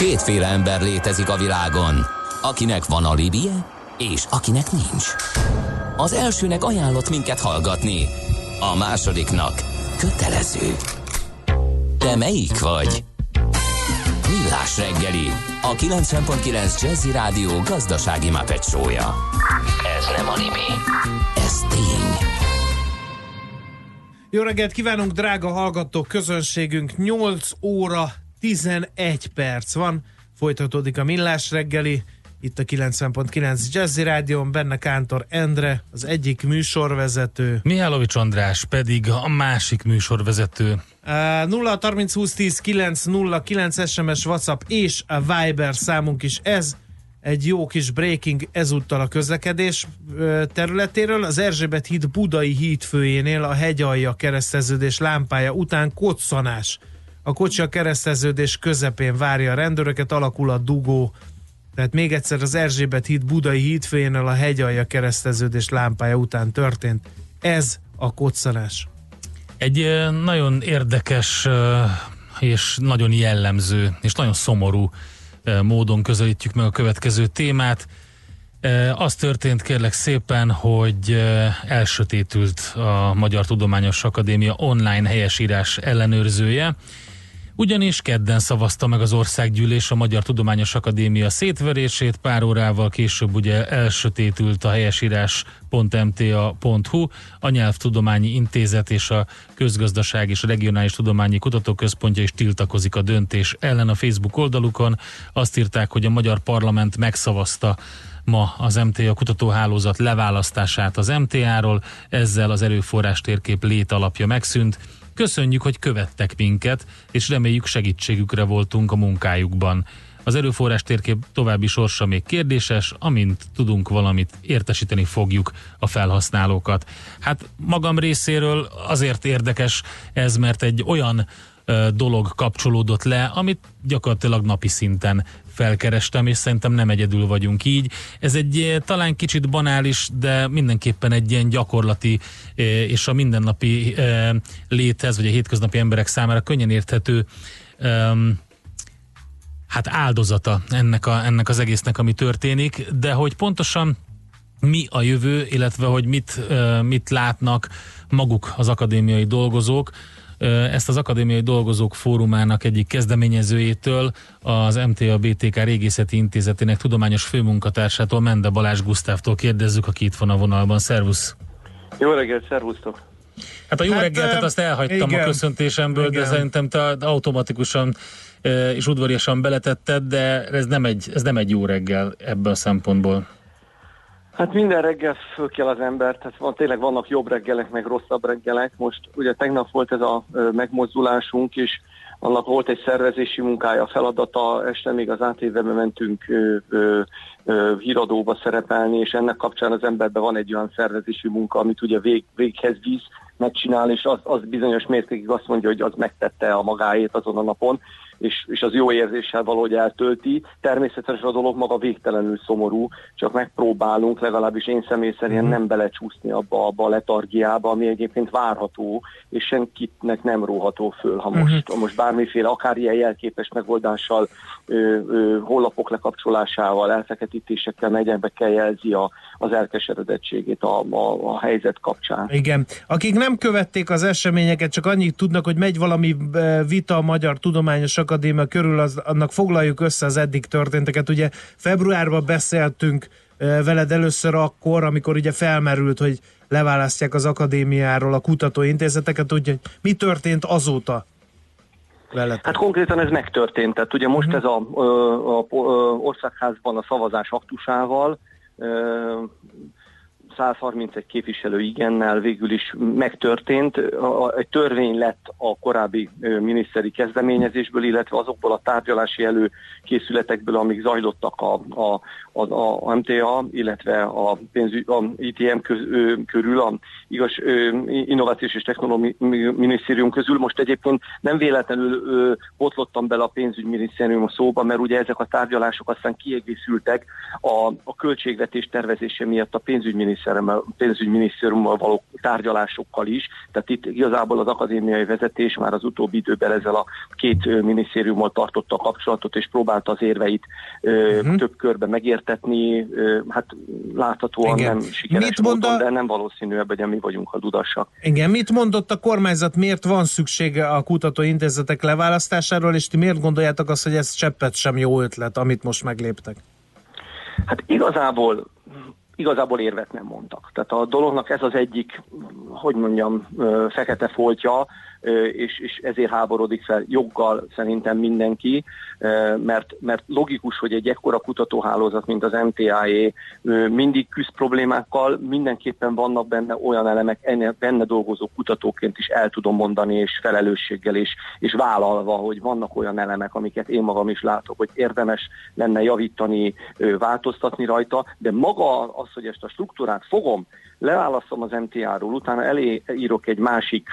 Kétféle ember létezik a világon, akinek van alibije, és akinek nincs. Az elsőnek ajánlott minket hallgatni, a másodiknak kötelező. Te melyik vagy? Millás reggeli, a 90.9 Jazzy Rádió gazdasági mápecsója. Ez nem animi, ez tény. Jó reggelt kívánunk, drága hallgató közönségünk! 8 óra 11 perc van. Folytatódik a Millás reggeli, itt a 90.9 Jazzy Rádión, benne Kántor Endre, az egyik műsorvezető. Mihálovics András pedig a másik műsorvezető. 0-30-20-10-9-09 SMS, WhatsApp és a Viber számunk is ez. Egy jó kis breaking ezúttal a közlekedés területéről. Az Erzsébet híd budai hídfőjénél a Hegyalja kereszteződés lámpája után koccanás. A kocsi a kereszteződés közepén várja a rendőröket, alakul a dugó. Tehát még egyszer, az Erzsébet híd budai hídfőjénél a Hegyalja kereszteződés lámpája után történt ez a koccanás. Egy nagyon érdekes és nagyon jellemző és nagyon szomorú módon közelítjük meg a következő témát. Az történt, kérlek szépen, hogy elsötétült a Magyar Tudományos Akadémia online helyesírás ellenőrzője, ugyanis kedden szavazta meg az Országgyűlés a Magyar Tudományos Akadémia szétverését, pár órával később ugye elsötétült a helyesírás.mta.hu, a Nyelvtudományi Intézet és a Közgazdaság és a Regionális Tudományi Kutatóközpontja is tiltakozik a döntés ellen a Facebook oldalukon. Azt írták, hogy a magyar parlament megszavazta ma az MTA kutatóhálózat leválasztását az MTA-ról, ezzel az erőforrás térkép létalapja megszűnt. Köszönjük, hogy követtek minket, és reméljük, segítségükre voltunk a munkájukban. Az erőforrás térkép további sorsa még kérdéses, amint tudunk valamit, értesíteni fogjuk a felhasználókat. Hát magam részéről azért érdekes ez, mert egy olyan dolog kapcsolódott le, amit gyakorlatilag napi szinten felkerestem, és szerintem nem egyedül vagyunk így. Ez egy talán kicsit banális, de mindenképpen egy ilyen gyakorlati és a mindennapi léthez, vagy a hétköznapi emberek számára könnyen érthető hát áldozata ennek az egésznek, ami történik, de hogy pontosan mi a jövő, illetve hogy mit látnak maguk az akadémiai dolgozók. Ezt az Akadémiai Dolgozók Fórumának egyik kezdeményezőjétől, az MTA-BTK Régészeti Intézetének tudományos főmunkatársától, Mende Balázs Gusztávtól kérdezzük, aki itt van a vonalban. Szervusz! Jó reggelt, szervusztok! Hát a jó reggelt azt elhagytam, igen, a köszöntésemből, igen. De szerintem te automatikusan és udvariasan beletetted, de ez nem egy jó reggel ebből a szempontból. Hát minden reggel föl kell az ember, tehát tényleg vannak jobb reggelek, meg rosszabb reggelek. Most ugye tegnap volt ez a megmozdulásunk, és annak volt egy szervezési munkája, feladata, este még az ATV-be mentünk híradóba szerepelni, és ennek kapcsán az emberben van egy olyan szervezési munka, amit ugye véghez visz, megcsinál, és az bizonyos mértékig azt mondja, hogy az megtette a magáét azon a napon, és az jó érzéssel valahogy eltölti. Természetesen a dolog maga végtelenül szomorú, csak megpróbálunk, legalábbis én személy szerint nem belecsúszni abba a letargiába, ami egyébként várható, és senkinek nem róható föl, ha most bármiféle, akár ilyen jelképes megoldással, hollapok lekapcsolásával, elfeketítésekkel megyenbe kell jelzi az elkeseredettségét a helyzet kapcsán. Igen. Akik nem követték az eseményeket, csak annyit tudnak, hogy megy valami vita a Magyar Tudományos Akadémia körül, annak foglaljuk össze az eddig történteket. Ugye februárban beszéltünk veled először akkor, amikor ugye felmerült, hogy leválasztják az akadémiáról a kutatóintézeteket, ugye mi történt azóta? Veletek. Hát konkrétan ez megtörtént. Tehát ugye most ez a országházban a szavazás aktusával 131 képviselő igennel végül is megtörtént. Egy törvény lett a korábbi miniszteri kezdeményezésből, illetve azokból a tárgyalási előkészületekből, amik zajlottak a MTA, illetve a ITM körül, a Innovációs és Technológiai Minisztérium közül. Most egyébként nem véletlenül botlottam bele a pénzügyminisztérium szóba, mert ugye ezek a tárgyalások aztán kiegészültek a költségvetés tervezése miatt a pénzügyminisztérium miniszteremmel, pénzügyminisztériummal való tárgyalásokkal is. Tehát itt igazából az akadémiai vezetés már az utóbbi időben ezzel a két minisztériummal tartotta a kapcsolatot, és próbálta az érveit több körben megértetni. Hát láthatóan nem sikeres módon, de nem valószínű, hogy mi vagyunk a dudasak. Igen, mit mondott a kormányzat, miért van szüksége a kutatóintézetek leválasztásáról, és ti miért gondoljátok azt, hogy ez cseppet sem jó ötlet, amit most megléptek? Hát igazából érvet nem mondtak. Tehát a dolognak ez az egyik, hogy mondjam, fekete foltja, és ezért háborodik fel joggal szerintem mindenki, mert logikus, hogy egy ekkora kutatóhálózat, mint az MTA-é mindig küzd problémákkal, mindenképpen vannak benne olyan elemek, benne dolgozó kutatóként is el tudom mondani, és felelősséggel is, és vállalva, hogy vannak olyan elemek, amiket én magam is látok, hogy érdemes lenne javítani, változtatni rajta, de maga az, hogy ezt a struktúrát fogom, leválasztom az MTA-ról, utána elírok egy másik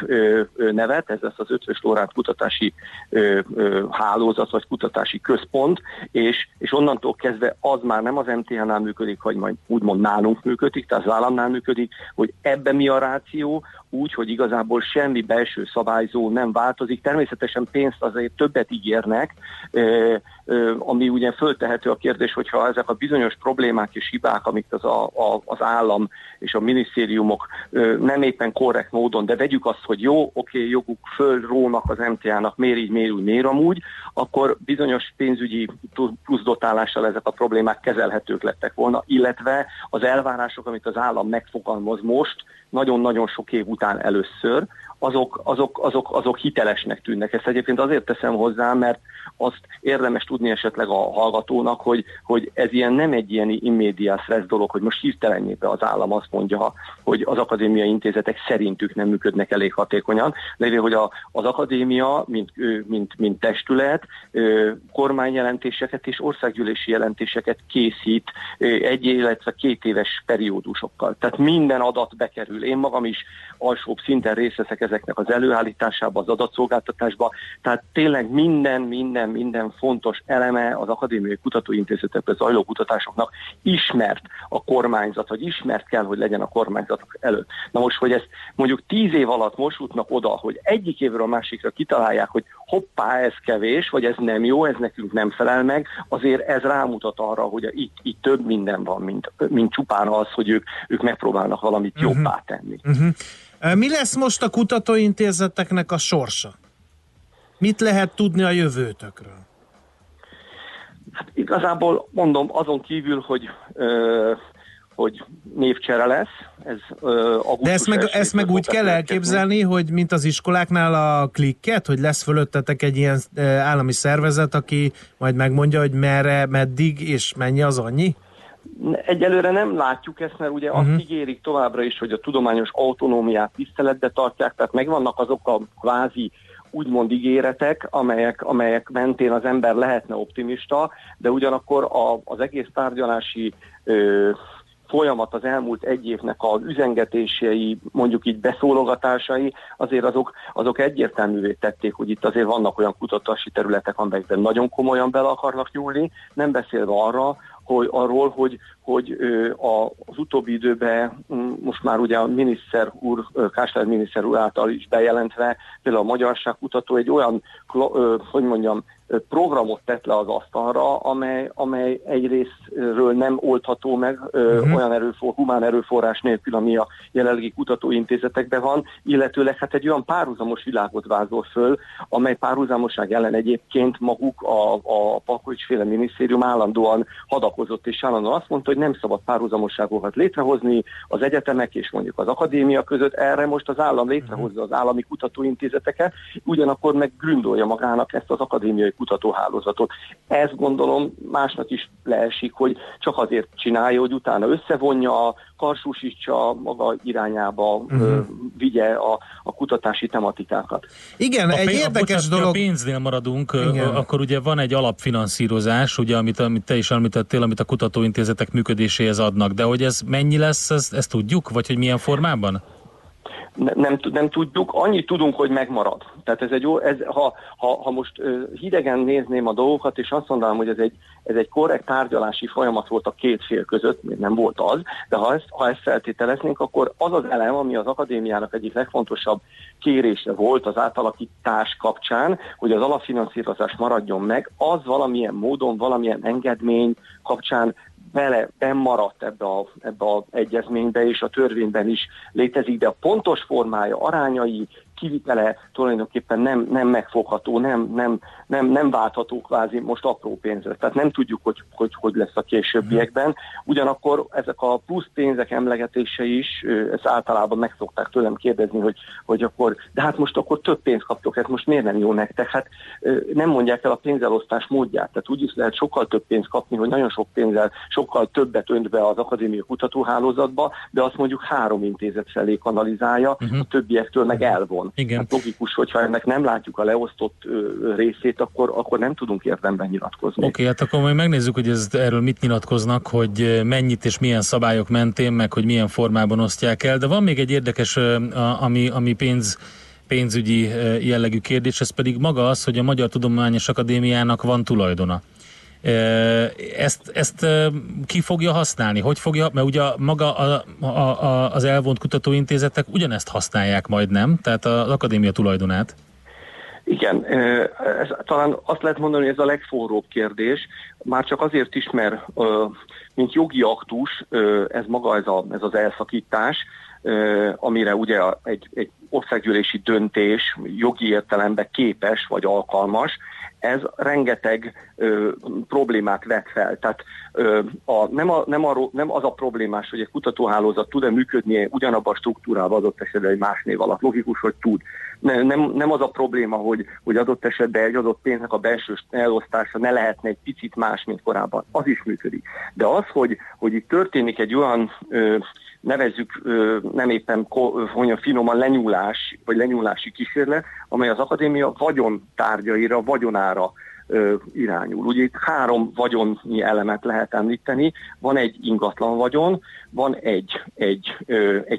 nevet, ez lesz az 5-ös Lóránt kutatási hálózat, vagy kutatási központ, és onnantól kezdve az már nem az MTA-nál működik, vagy majd úgymond nálunk működik, tehát az államnál működik, hogy ebben mi a ráció, úgy, hogy igazából semmi belső szabályzó nem változik. Természetesen pénzt azért többet ígérnek, ami ugye föltehető a kérdés, hogyha ezek a bizonyos problémák és hibák, amik az állam és a minisztériumok nem éppen korrekt módon, de vegyük azt, hogy jó, oké, joguk fölrónak az MTA-nak, miért úgy, akkor bizonyos pénzügyi pluszdotálással ezek a problémák kezelhetők lettek volna, illetve az elvárások, amit az állam megfogalmaz most, nagyon-nagyon sok év után először, azok hitelesnek tűnnek. Ezt egyébként azért teszem hozzá, mert azt érdemes tudni esetleg a hallgatónak, hogy ez ilyen nem egy ilyen immédiás lesz dolog, hogy most hirtelenjében az állam azt mondja, hogy az akadémiai intézetek szerintük nem működnek elég hatékonyan, lévén, hogy az akadémia, mint testület, kormányjelentéseket és országgyűlési jelentéseket készít egy, illetve 2 éves periódusokkal. Tehát minden adat bekerül. Én magam is alsóbb szinten részt veszek ezeknek az előállításába, az adatszolgáltatásba, tehát tényleg minden fontos eleme az akadémiai kutatóintézetekben zajló kutatásoknak ismert a kormányzat, vagy ismert kell, hogy legyen a kormányzatok előtt. Na most, hogy ezt mondjuk 10 év alatt mosútnak oda, hogy egyik évről a másikra kitalálják, hogy hoppá, ez kevés, vagy ez nem jó, ez nekünk nem felel meg, azért ez rámutat arra, hogy itt több minden van, mint csupán az, hogy ők megpróbálnak valamit jobbá tenni. Mi lesz most a kutatóintézeteknek a sorsa? Mit lehet tudni a jövőtökről? Hát igazából mondom, azon kívül, hogy névcsere lesz. De ezt meg úgy kell elképzelni, hogy mint az iskoláknál a klikket, hogy lesz fölöttetek egy ilyen állami szervezet, aki majd megmondja, hogy merre, meddig és mennyi az annyi? Egyelőre nem látjuk ezt, mert ugye azt ígérik továbbra is, hogy a tudományos autonómiát tiszteletbe tartják, tehát megvannak azok a kvázi úgymond ígéretek, amelyek mentén az ember lehetne optimista, de ugyanakkor az egész tárgyalási folyamat az elmúlt egy évnek az üzengetései, mondjuk így beszólogatásai, azért azok egyértelművé tették, hogy itt azért vannak olyan kutatási területek, amelyekben nagyon komolyan bele akarnak nyúlni, nem beszélve arról, hogy az utóbbi időben most már ugye a miniszter úr, Kásler miniszter úr által is bejelentve, például a Magyarságkutató egy olyan, programot tett le az asztalra, amely egyrészről nem oldható meg olyan humán erőforrás nélkül, ami a jelenlegi kutatóintézetekben van, illetőleg hát egy olyan párhuzamos világot vázol föl, amely párhuzamoság ellen egyébként maguk a Pakovics-féle minisztérium állandóan hadakozott, és állandóan azt mondta, hogy nem szabad párhuzamoságokat létrehozni az egyetemek és mondjuk az akadémia között, erre most az állam létrehozza az állami kutatóintézeteket, ugyanakkor meg gründolja magának ezt az akadémiai kutatóhálózatot. Ezt gondolom másnak is leesik, hogy csak azért csinálja, hogy utána összevonja, karsúsítsa, maga irányába vigye a kutatási tematikákat. Igen, egy érdekes dolog. Ha a pénznél maradunk, akkor ugye van egy alapfinanszírozás, ugye, amit te is említettél, amit a kutatóintézetek működéséhez adnak, de hogy ez mennyi lesz, ezt tudjuk? Vagy hogy milyen formában? Nem tudjuk, annyit tudunk, hogy megmarad. Tehát ez egy jó, ha most hidegen nézném a dolgokat, és azt mondanám, hogy ez egy korrekt tárgyalási folyamat volt a két fél között, még nem volt az, de ha ezt feltételeznénk, akkor az az elem, ami az akadémiának egyik legfontosabb kérése volt az átalakítás kapcsán, hogy az alapfinanszírozás maradjon meg, az valamilyen módon, valamilyen engedmény kapcsán bennmaradt ebbe a egyezménybe, és a törvényben is létezik, de a pontos formája, arányai, kivitele tulajdonképpen nem megfogható, nem váltható kvázi most apró pénzre. Tehát nem tudjuk, hogy lesz a későbbiekben. Ugyanakkor ezek a plusz pénzek emlegetése is, ezt általában meg szokták tőlem kérdezni, hogy akkor, de hát most akkor több pénzt kaptok, hát most miért nem jó nektek? Hát nem mondják el a pénzelosztás módját. Tehát úgy is lehet sokkal több pénzt kapni, hogy nagyon sok pénzzel sokkal többet önt be az akadémiai kutatóhálózatba, de azt mondjuk 3 intézet felé kanalizálja, a többiektől meg elvon. Igen. Hát logikus, hogyha ennek nem látjuk a leosztott részét, akkor nem tudunk érdemben nyilatkozni. Oké, hát akkor majd megnézzük, hogy erről mit nyilatkoznak, hogy mennyit és milyen szabályok mentén, meg hogy milyen formában osztják el. De van még egy érdekes, ami pénzügyi jellegű kérdés, ez pedig maga az, hogy a Magyar Tudományos Akadémiának van tulajdona. Ezt ki fogja használni? Hogy fogja? Mert ugye maga az elvont kutatóintézetek ugyanezt használják majd, nem? Tehát az akadémia tulajdonát. Igen, ez, talán azt lehet mondani, hogy ez a legforróbb kérdés, már csak azért is, mert mint jogi aktus, ez maga ez az elszakítás, amire ugye egy országgyűlési döntés jogi értelemben képes vagy alkalmas, ez rengeteg problémát vet fel. Tehát nem az a problémás, hogy egy kutatóhálózat tud-e működni ugyanabban a struktúrában adott esetben egy más név alatt. Logikus, hogy tud. Nem az a probléma, hogy adott esetben egy adott pénznek a belső elosztása ne lehetne egy picit más, mint korábban. Az is működik. De az, hogy itt történik egy olyan, nevezzük nem éppen finoman lenyúlás, vagy lenyúlási kísérlet, amely az akadémia vagyontárgyaira, vagyonára irányul. Ugye itt 3 vagyoni elemet lehet említeni. Van egy ingatlan vagyon, van egy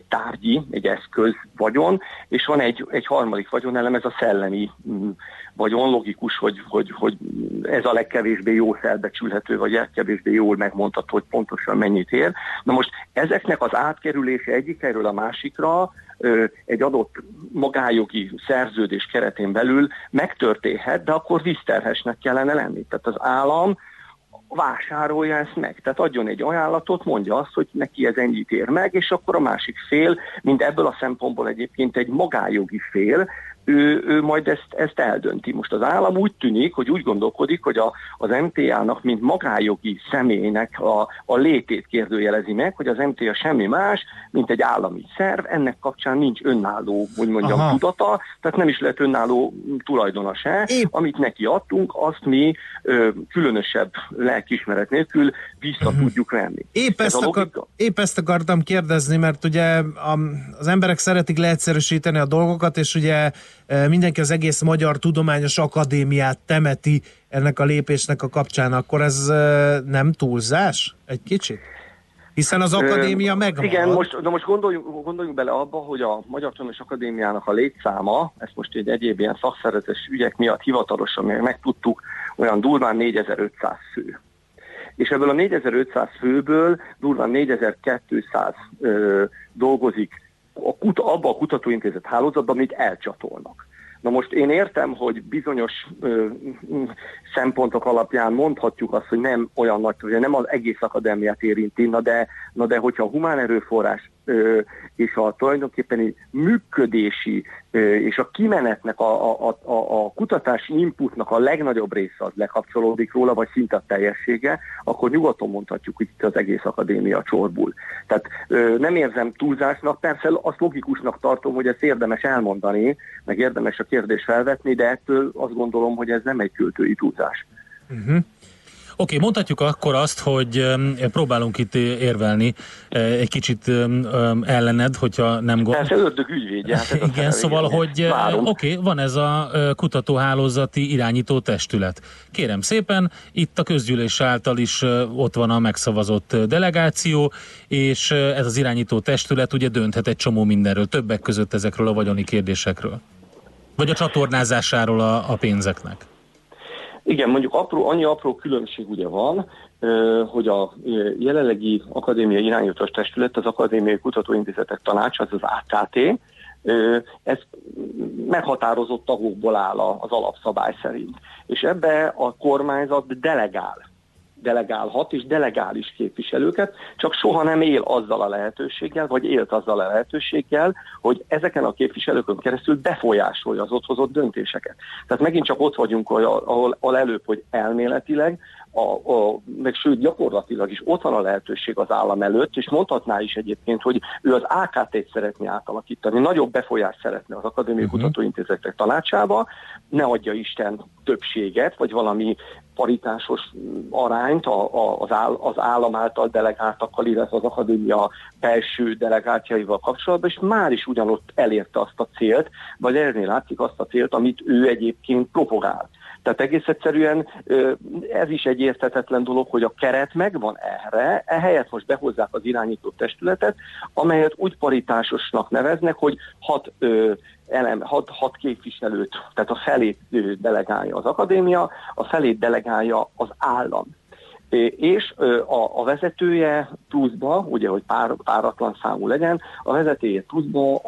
tárgyi, egy eszköz vagyon, és van egy harmadik vagyonelem, ez a szellemi vagyon. Logikus, hogy ez a legkevésbé jó felbecsülhető, vagy legkevésbé jól megmondható, hogy pontosan mennyit ér. Na most ezeknek az átkerülése egyik erről a másikra egy adott magánjogi szerződés keretén belül megtörténhet, de akkor vízterhesnek kellene lenni. Tehát az állam vásárolja ezt meg. Tehát adjon egy ajánlatot, mondja azt, hogy neki ez ennyit ér meg, és akkor a másik fél, mint ebből a szempontból egyébként egy magánjogi fél, ő majd ezt eldönti. Most az állam úgy tűnik, hogy úgy gondolkodik, hogy az MTA-nak, mint magánjogi személynek a létét kérdőjelezi meg, hogy az MTA semmi más, mint egy állami szerv, ennek kapcsán nincs önálló, hogy mondjam, tudata, tehát nem is lett önálló tulajdona se. Amit neki adtunk, azt mi különösebb lelkiismeret nélkül vissza tudjuk venni. Épp ezt akartam kérdezni, mert ugye az emberek szeretik leegyszerűsíteni a dolgokat, és ugye mindenki az egész Magyar Tudományos Akadémiát temeti ennek a lépésnek a kapcsán, akkor ez nem túlzás egy kicsit? Hiszen az akadémia megvan. Igen, most gondoljunk bele abba, hogy a Magyar Tudományos Akadémiának a létszáma, ezt most egy egyéb ilyen szakszervezetes ügyek miatt hivatalosan megtudtuk, olyan durván 4500 fő. És ebből a 4500 főből durván 4200 dolgozik abba a kutatóintézet hálózatban, amit elcsatolnak. Na most én értem, hogy bizonyos szempontok alapján mondhatjuk azt, hogy nem olyan nagy, hogy nem az egész akadémiát érinti, de hogyha a humán erőforrás és a tulajdonképpen működési és a kimenetnek, a kutatási inputnak a legnagyobb része az lekapcsolódik róla, vagy szinte a teljessége, akkor nyugodtan mondhatjuk, hogy itt az egész akadémia csorbul. Tehát nem érzem túlzásnak, persze azt logikusnak tartom, hogy ezt érdemes elmondani, meg érdemes a kérdést felvetni, de ettől azt gondolom, hogy ez nem egy költői túlzás. Oké, mondhatjuk akkor azt, hogy próbálunk itt érvelni egy kicsit ellened, hogyha nem gond. Persze, ördög ügyvédje. Hát igen, szóval, hogy oké, van ez a kutatóhálózati irányító testület. Kérem szépen, itt a közgyűlés által is ott van a megszavazott delegáció, és ez az irányító testület ugye dönthet egy csomó mindenről, többek között ezekről a vagyoni kérdésekről. Vagy a csatornázásáról a pénzeknek. Igen, mondjuk annyi apró különbség ugye van, hogy a jelenlegi akadémiai irányítós testület, az Akadémiai Kutatóintézetek Tanácsa, az AKT, ez meghatározott tagokból áll az alapszabály szerint. És ebbe a kormányzat delegálhat és delegál is képviselőket, csak soha nem él azzal a lehetőséggel, vagy élt azzal a lehetőséggel, hogy ezeken a képviselőkön keresztül befolyásolja az ott hozott döntéseket. Tehát megint csak ott vagyunk, ahol előbb, hogy elméletileg, meg sőt gyakorlatilag is ott van a lehetőség az állam előtt, és mondhatná is egyébként, hogy ő az AKT-t szeretné átalakítani, nagyobb befolyást szeretne az Akadémiai Kutatóintézetek Tanácsába, ne adja Isten többséget, vagy valami paritásos arányt az állam által delegáltakkal, illetve az akadémia belső delegációival kapcsolatban, és már is ugyanott elérte azt a célt, vagy elérni látszik azt a célt, amit ő egyébként propagál. Tehát egész egyszerűen ez is egy érthetetlen dolog, hogy a keret megvan erre, ehelyett most behozzák az irányító testületet, amelyet úgy paritásosnak neveznek, hogy hat képviselőt, tehát a felét delegálja az akadémia, a felét delegálja az állam. És a vezetője pluszba, ugye, hogy páratlan számú legyen, a vezetője pluszba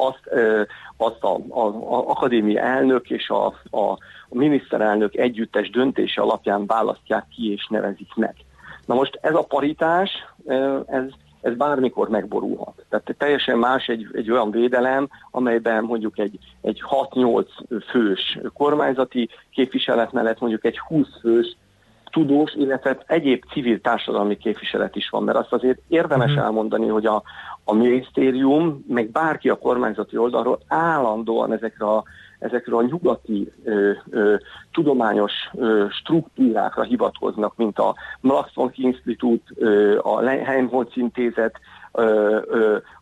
azt az akadémia elnök és a miniszterelnök együttes döntése alapján választják ki és nevezik meg. Na most ez a paritás, ez bármikor megborulhat. Tehát teljesen más egy olyan védelem, amelyben mondjuk egy 6-8 fős kormányzati képviselet mellett mondjuk egy 20 fős tudós, illetve egyéb civil társadalmi képviselet is van, mert azt azért érdemes elmondani, hogy a minisztérium, meg bárki a kormányzati oldalról állandóan ezekről a nyugati tudományos struktúrákra hivatkoznak, mint a Max Planck Institut, a Leinhold Intézet,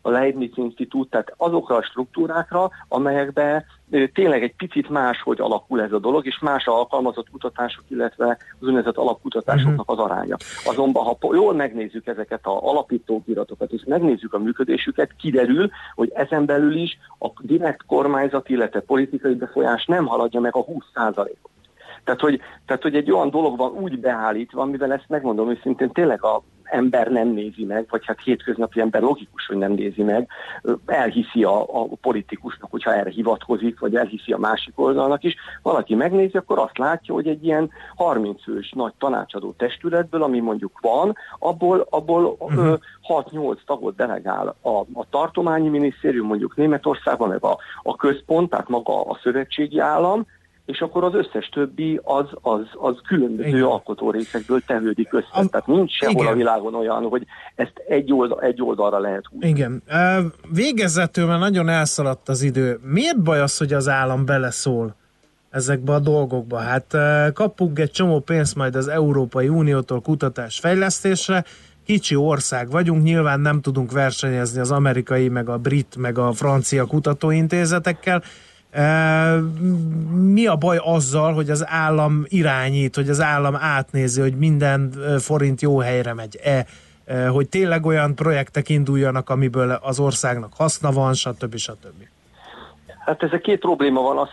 a Leibniz Institut, tehát azokra a struktúrákra, amelyekben tényleg egy picit máshogy alakul ez a dolog, és más a alkalmazott kutatások, illetve az úgynevezett alapkutatásoknak az aránya. Azonban, ha jól megnézzük ezeket az alapítóiratokat, és megnézzük a működésüket, kiderül, hogy ezen belül is a direkt kormányzat, illetve politikai befolyás nem haladja meg a 20%-ot. Tehát, hogy egy olyan dolog van úgy beállítva, amivel ezt megmondom őszintén, tényleg a ember nem nézi meg, vagy hát hétköznapi ember logikus, hogy nem nézi meg, elhiszi a politikusnak, hogyha erre hivatkozik, vagy elhiszi a másik oldalnak is. Valaki megnézi, akkor azt látja, hogy egy ilyen 30 fős nagy tanácsadó testületből, ami mondjuk van, abból 6-8 tagot delegál a tartományi minisztérium, mondjuk Németországban, meg a központ, tehát maga a szövetségi állam, és akkor az összes többi az különböző alkotórészekből tevődik össze. Tehát nincs sehol a világon olyan, hogy ezt egy oldalra lehet húzni. Igen. Végezetül, mert nagyon elszaladt az idő. Miért baj az, hogy az állam beleszól ezekbe a dolgokba? Hát kapunk egy csomó pénzt majd az Európai Uniótól kutatásfejlesztésre. Kicsi ország vagyunk, nyilván nem tudunk versenyezni az amerikai, meg a brit, meg a francia kutatóintézetekkel. Mi a baj azzal, hogy az állam irányít, hogy az állam átnézi, hogy minden forint jó helyre megy, hogy tényleg olyan projektek induljanak, amiből az országnak haszna van, stb. Hát ez a két probléma van az,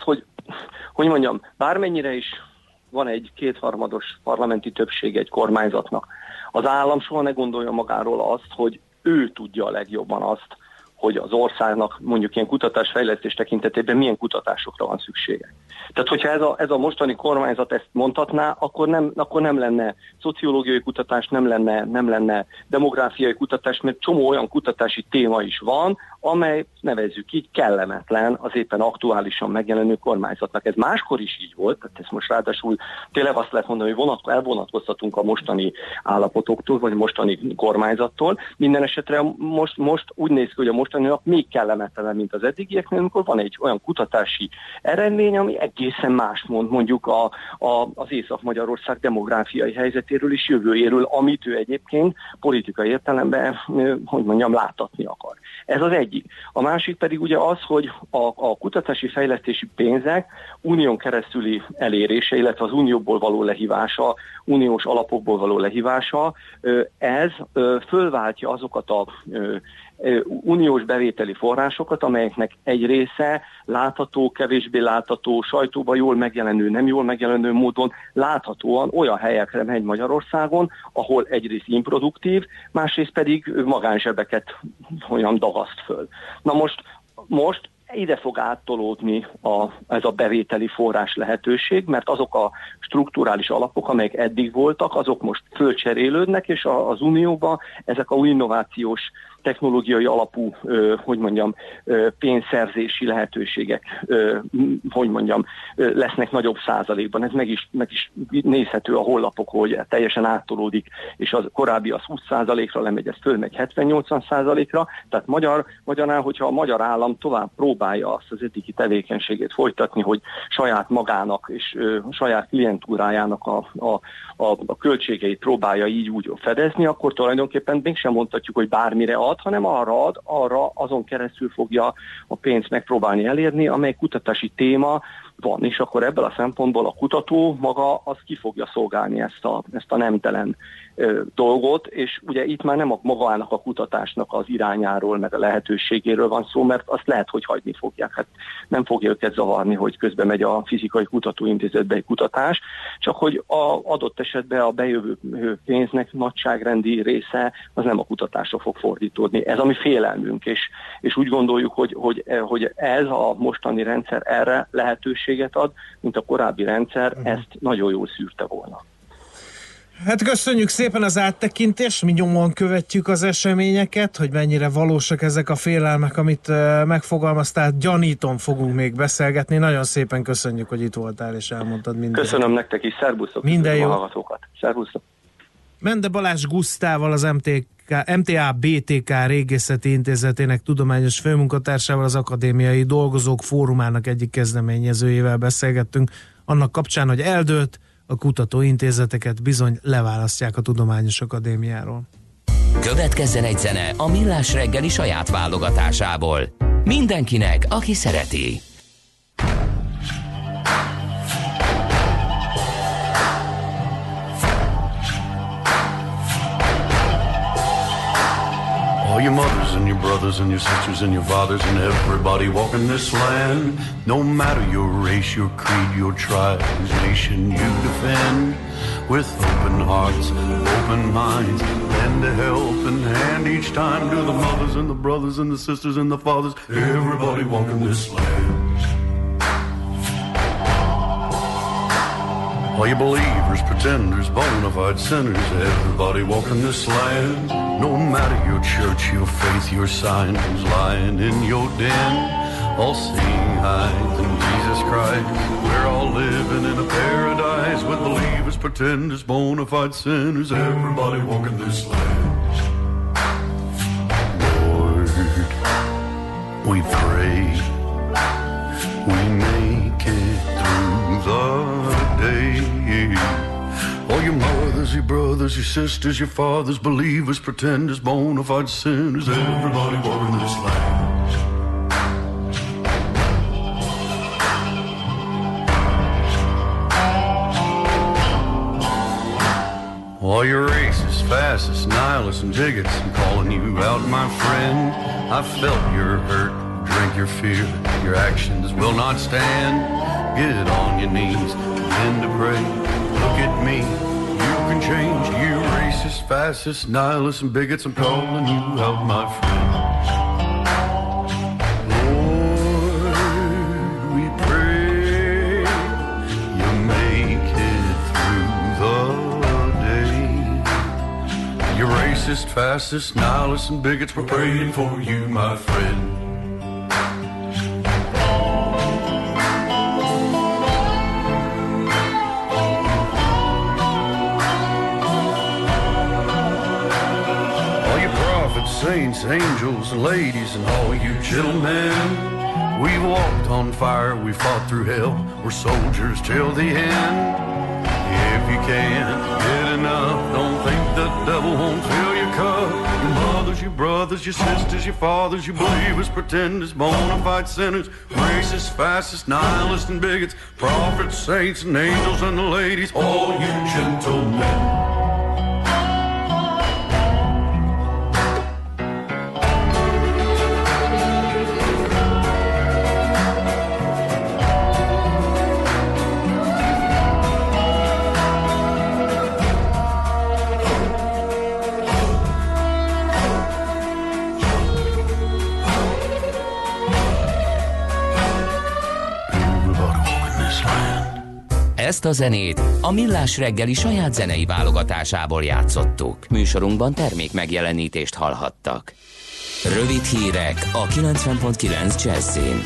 hogy mondjam, bármennyire is van egy kétharmados parlamenti többség egy kormányzatnak, az állam soha ne gondolja magáról azt, hogy ő tudja a legjobban azt, hogy az országnak mondjuk ilyen kutatásfejlesztés tekintetében milyen kutatásokra van szüksége. Tehát, hogyha ez a mostani kormányzat ezt mondhatná, akkor nem lenne szociológiai kutatás, nem lenne demográfiai kutatás, mert csomó olyan kutatási téma is van, amely, nevezzük így, kellemetlen az éppen aktuálisan megjelenő kormányzatnak. Ez máskor is így volt, tehát ez most ráadásul tényleg azt lehet mondani, hogy elvonatkoztatunk a mostani állapotoktól, vagy mostani kormányzattól. Minden esetre most úgy néz ki, hogy a mostani nap még kellemetlenebb, mint az eddigieknél, amikor van egy olyan kutatási eredmény, ami egészen más mond mondjuk az Észak-Magyarország demográfiai helyzetéről és jövőjéről, amit ő egyébként politikai értelemben, hogy mondjam, láttatni akar. Ez az egyik. A másik pedig ugye az, hogy a kutatási fejlesztési pénzek unión keresztüli elérése, illetve az unióból való lehívása, uniós alapokból való lehívása, ez fölváltja azokat a uniós bevételi forrásokat, amelyeknek egy része látható, kevésbé látható, sajtóban jól megjelenő, nem jól megjelenő módon láthatóan olyan helyekre megy Magyarországon, ahol egyrészt improduktív, másrészt pedig magánzsebeket olyan dagaszt föl. Na most ide fog áttolódni ez a bevételi forrás lehetőség, mert azok a strukturális alapok, amelyek eddig voltak, azok most fölcserélődnek, és az Unióban ezek a innovációs technológiai alapú, pénzszerzési lehetőségek, lesznek nagyobb százalékban. Ez meg is nézhető a honlapok, hogy teljesen áttolódik, és az korábbi az 20%-ra lemegy, ez fölmegy 70-80%-ra. Tehát magyarán, hogyha a magyar állam tovább próbálja azt az eddigi tevékenységét folytatni, hogy saját magának és saját klientúrájának a költségeit próbálja így úgy fedezni, akkor tulajdonképpen mégsem mondhatjuk, hogy bármire ad, hanem arra azon keresztül fogja a pénzt megpróbálni elérni, amely kutatási téma van, és akkor ebből a szempontból a kutató maga az ki fogja szolgálni ezt a nemtelen dolgot, és ugye itt már nem a magának a kutatásnak az irányáról, meg a lehetőségéről van szó, mert azt lehet, hogy hagyni fogják. Hát nem fogja őket zavarni, hogy közben megy a fizikai kutatóintézetbe egy kutatás, csak hogy adott esetben a bejövő pénznek nagyságrendi része az nem a kutatásra fog fordítódni. Ez a mi félelmünk, és úgy gondoljuk, hogy ez a mostani rendszer erre lehetőséget ad, mint a korábbi rendszer, ezt nagyon jól szűrte volna. Hát köszönjük szépen az áttekintést, mi nyomon követjük az eseményeket, hogy mennyire valósak ezek a félelmek, amit megfogalmaztál, gyanítom fogunk még beszélgetni. Nagyon szépen köszönjük, hogy itt voltál és elmondtad mindent. Köszönöm nektek is, szervusztok! Minden jó! Szervusztok! Mende Balázs Gusztával, az MTA-BTK Régészeti Intézetének tudományos főmunkatársával, az Akadémiai Dolgozók Fórumának egyik kezdeményezőjével beszélgettünk, annak kapcsán, hogy eldőlt, a kutatóintézeteket bizony leválasztják a Tudományos Akadémiáról. Következzen egy zene a Millás reggeli saját válogatásából. Mindenkinek, aki szereti. All your mothers and your brothers and your sisters and your fathers and everybody walking this land. No matter your race, your creed, your tribe, whose nation you defend. With open hearts, open minds, lend a helping hand each time to the mothers and the brothers and the sisters and the fathers. Everybody walking this land. All you believers, pretenders, bona fide sinners, everybody walking this land. No matter your church, your faith, your sign, who's lying in your den, all singing high in Jesus Christ. We're all living in a paradise with believers, pretenders, bona fide sinners, everybody walking this land. Lord, we pray we make it through the all your mothers, your brothers, your sisters, your fathers, believers, pretenders, bona fide sinners, everybody walking this land. All your racists, fascists, nihilists, and bigots, I'm calling you out, my friend. I felt your hurt, drank your fear, your actions will not stand. Get on your knees. And to pray, look at me, you can change, you racist, fascist, nihilists and bigots, I'm calling you out, my friend. Lord, we pray you make it through the day. You racist, fascist, nihilists and bigots, we're praying for you, my friend. saints, angels, ladies, and all you gentlemen. We walked on fire, we fought through hell, we're soldiers till the end. If you can't get enough, don't think the devil won't fill your cup. Your mothers, your brothers, your sisters, your fathers, your believers, pretenders, bona fide sinners, racists, fascists, nihilists, and bigots, prophets, saints, and angels, and the ladies, all you gentlemen. Ezt a zenét a Millás reggeli saját zenei válogatásából játszottuk. Műsorunkban termék megjelenítést hallhattak. Rövid hírek a 90.9 Jazzin.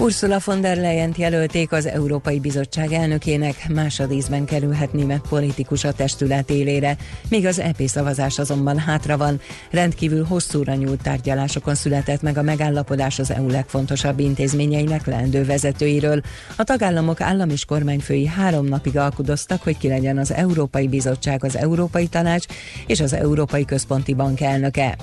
Ursula von der Leyent jelölték az Európai Bizottság elnökének, másodízben kerülhet német politikus a testület élére, míg az EP szavazás azonban hátra van. Rendkívül hosszúra nyúlt tárgyalásokon született meg a megállapodás az EU legfontosabb intézményeinek leendő vezetőiről. A tagállamok állam és kormányfői 3 napig alkudoztak, hogy ki legyen az Európai Bizottság, az Európai Tanács és az Európai Központi Bank elnöke.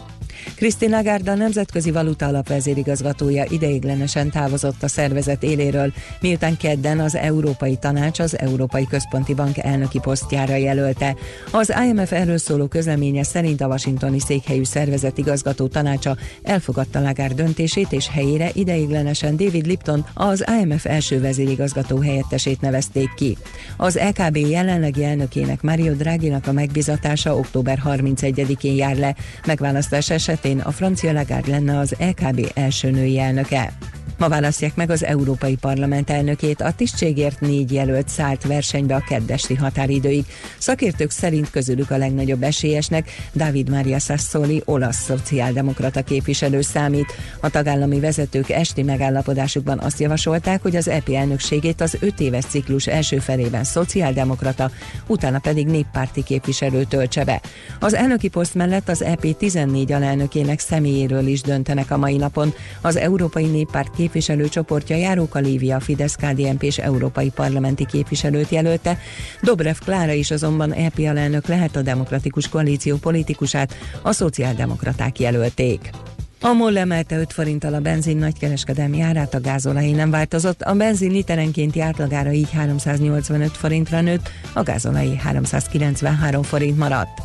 Christine Lagarde, a Nemzetközi Valuta Alap vezérigazgatója ideiglenesen távozott a szervezet éléről, miután kedden az Európai Tanács az Európai Központi Bank elnöki posztjára jelölte. Az IMF erről szóló közleménye szerint a washingtoni székhelyű szervezet igazgató tanácsa elfogadta Lagarde döntését, és helyére ideiglenesen David Lipton, az IMF első vezérigazgató helyettesét nevezték ki. Az EKB jelenlegi elnökének, Mario Draghinak a megbizatása október 31-én jár le. Megválasztás esetén a francia Lagarde lenne az EKB első női elnöke. Ma választják meg az Európai Parlament elnökét, a tisztségért 4 jelölt szállt versenybe a keddesti határidőig. Szakértők szerint közülük a legnagyobb esélyesnek David Maria Sassoli, olasz szociáldemokrata képviselő számít. A tagállami vezetők esti megállapodásukban azt javasolták, hogy az EP elnökségét az 5 éves ciklus első felében szociáldemokrata, utána pedig néppárti képviselő töltse be. Az elnöki poszt mellett az EP 14 alelnökének személyéről is döntenek a mai napon. Az Európai Néppárt képviselőcsoportja Járóka Lívia, a Fidesz-KDNP és európai parlamenti képviselőt jelölte, Dobrev Klára is azonban EP alelnök lehet, a Demokratikus Koalíció politikusát a szociáldemokraták jelölték. A Mol emelte 5 forinttal a benzin nagykereskedelmi árát, a gázolaj nem változott, a benzin literenkénti átlagára így 385 forintra nőtt, a gázolajé 393 forint maradt.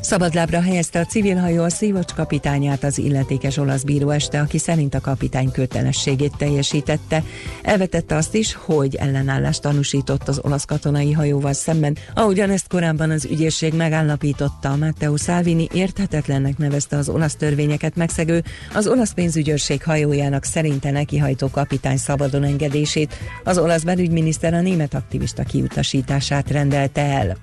Szabadlábra helyezte a civil hajó a Sea-Watch kapitányát az illetékes olasz bíró este, aki szerint a kapitány kötelességét teljesítette. Elvetette azt is, hogy ellenállást tanúsított az olasz katonai hajóval szemben. Ahogyan ezt korábban az ügyészség megállapította, Matteo Salvini érthetetlennek nevezte az olasz törvényeket megszegő, az olasz pénzügyőrség hajójának szerinte nekihajtó kapitány szabadon engedését. Az olasz belügyminiszter a német aktivista kiutasítását rendelte el.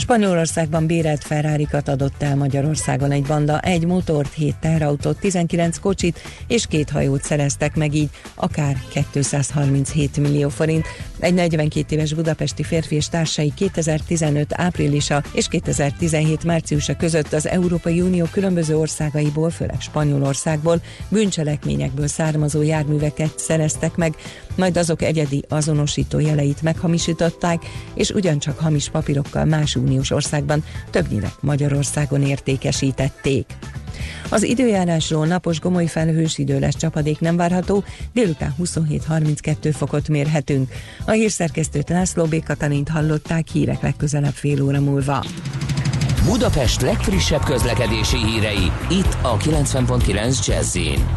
Spanyolországban bérelt Ferrarikat adott el Magyarországon egy banda, 1 motort, 7 teherautót, 19 kocsit és 2 hajót szereztek meg, így akár 237 millió forint. Egy 42 éves budapesti férfi és társai 2015 áprilisa és 2017 márciusa között az Európai Unió különböző országaiból, főleg Spanyolországból bűncselekményekből származó járműveket szereztek meg, majd azok egyedi azonosító jeleit meghamisították, és ugyancsak hamis papírokkal más uniós országban, többnyire Magyarországon értékesítették. Az időjárásról: napos, gomoly felhős idő lesz, csapadék nem várható, délután 27-32 fokot mérhetünk. A hírszerkesztőt, László B. Katalint hallották, hírek legközelebb fél óra múlva. Budapest legfrissebb közlekedési hírei, itt a 90.9 Jazz-in.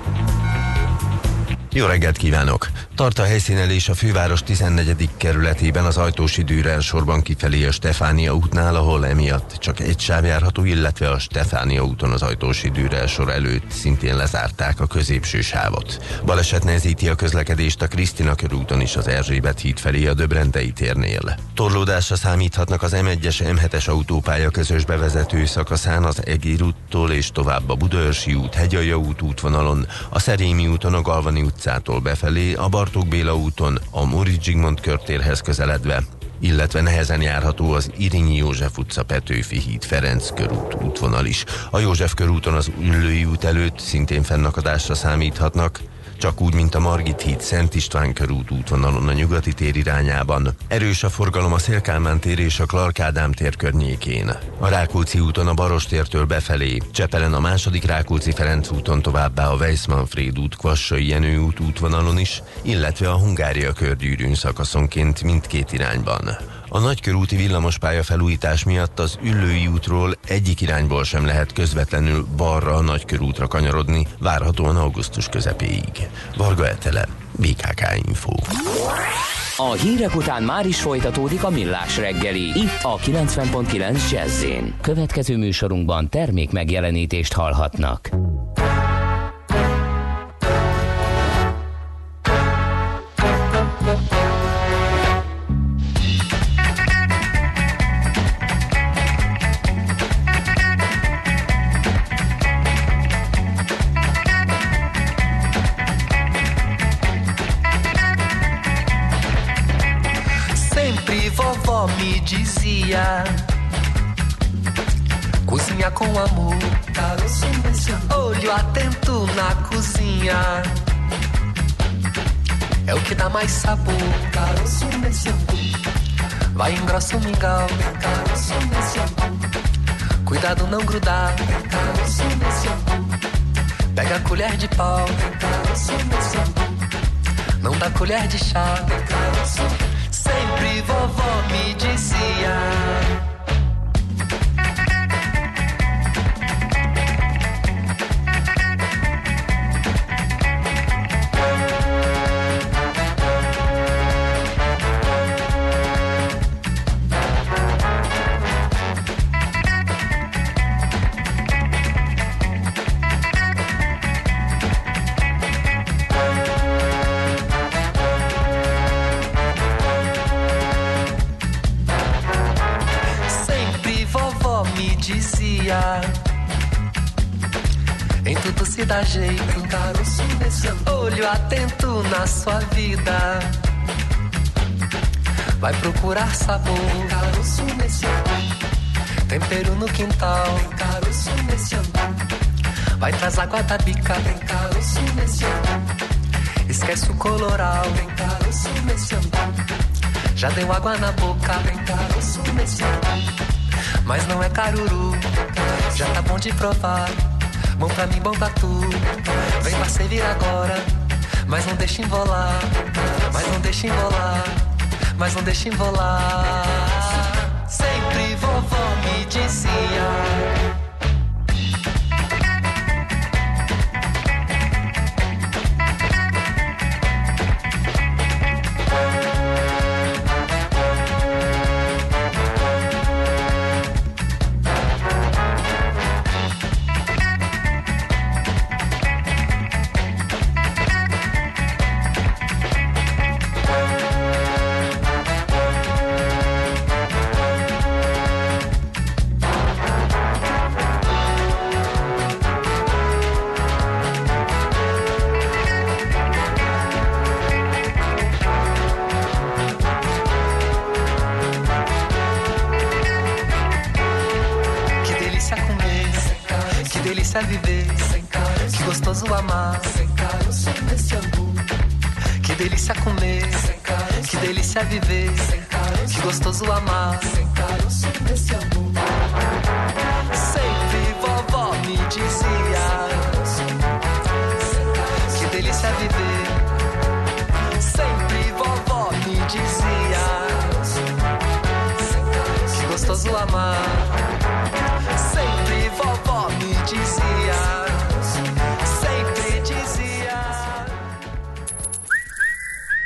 Jó reggelt kívánok! Tart a helyszínelés a főváros 14. kerületében az Ajtósi Dürer sorban kifelé a Stefánia útnál, ahol emiatt csak 1 sáv járható, illetve a Stefánia úton az Ajtósi Dürer sor előtt szintén lezárták a középső sávot. Baleset nehezíti a közlekedést a Krisztina körúton is az Erzsébet híd felé a Döbrentei térnél. Torlódásra számíthatnak az M1-es M7-es autópálya közös bevezető szakaszán, az Egér úttól és tovább a Budaörsi út, Hegyalja út útvonalon, a Szerémi úton a Galvani befelé, a Bartók Béla úton, a Móricz Zsigmond körtérhez közeledve, illetve nehezen járható az Irinyi József utca Petőfi híd Ferenc körút útvonal is. A József körúton az Üllői út előtt szintén fennakadásra számíthatnak, csak úgy, mint a Margit híd Szent István körút útvonalon a Nyugati tér irányában. Erős a forgalom a Széll Kálmán tér és a Clark Ádám tér környékén. A Rákóczi úton a Barostértől befelé, Csepelen a második Rákóczi-Ferenc úton továbbá a Weiss-Manfréd út Kvassai Jenő út útvonalon is, illetve a Hungária körgyűrűn szakaszonként mindkét irányban. A nagykörúti villamospálya felújítás miatt az Üllői útról egyik irányból sem lehet közvetlenül balra a nagykörútra kanyarodni, várhatóan augusztus közepéig. Varga Etele, BKK Info. A hírek után már is folytatódik a Millás reggeli, itt a 90.9 Jazz-én. Következő műsorunkban termék megjelenítést hallhatnak. Me dizia: cozinha com amor, olho atento na cozinha, é o que dá mais sabor. Vai engrossa o mingau, cuidado não grudar. Pega a colher de pau, não dá colher de chá. Sempre vovó me dizia: em tudo se dá jeito, olho atento na sua vida, vai procurar sabor, tempero no quintal, vai traz água da bica, esquece o coloral, já deu água na boca, mas não é caruru, já tá bom de provar. Bom pra mim, bom pra tu. Vem pra servir agora, mas não deixa enrolar, mas não deixa enrolar, mas não deixa enrolar. Sempre vovó me dizia.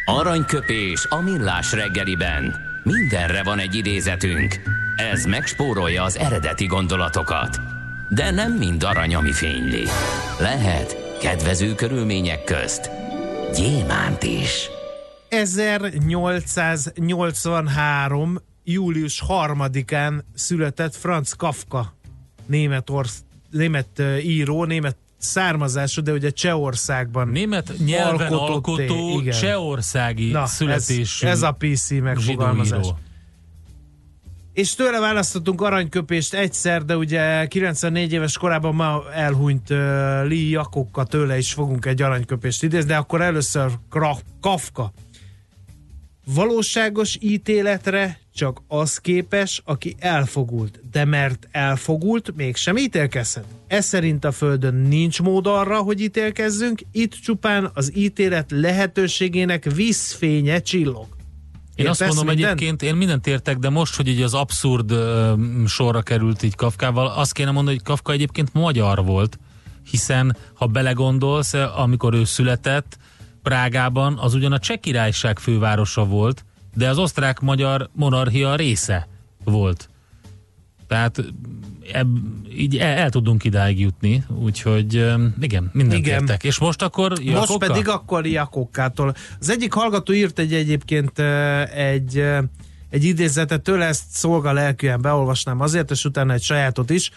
Aranyköpés a Millás reggeliben. Mindenre van egy idézetünk. Ez megspórolja az eredeti gondolatokat. De nem mind arany, ami fényli. Lehet kedvező körülmények közt gyémánt is. 1883. július 3-án született Franz Kafka, német író, német származású, de ugye Csehországban. Német nyelven alkotó, csehországi születésű. Ez a PC megfogalmazás. És tőle választottunk aranyköpést egyszer, de ugye 94 éves korában már elhunyt Lee Iacocca, tőle is fogunk egy aranyköpést idézni, de akkor először Kafka. Valóságos ítéletre csak az képes, aki elfogult, de mert elfogult, mégsem ítélkezhet. Ez szerint a Földön nincs mód arra, hogy ítélkezzünk, itt csupán az ítélet lehetőségének vízfénye csillog. Én azt mondom egyébként, én mindent értek, de most, hogy így az abszurd sorra került így Kafkával, azt kéne mondani, hogy Kafka egyébként magyar volt, hiszen ha belegondolsz, amikor ő született Prágában, az ugyan a Cseh Királyság fővárosa volt, de az osztrák-magyar monarchia része volt. Tehát így el tudunk idáig jutni, úgyhogy igen, mindent értek. És most akkor Iacocca? Most pedig akkor Iacoccától. Az egyik hallgató írt egyébként egy idézetet tőle, ezt szolgalelkűen beolvasnám azért, és utána egy sajátot is.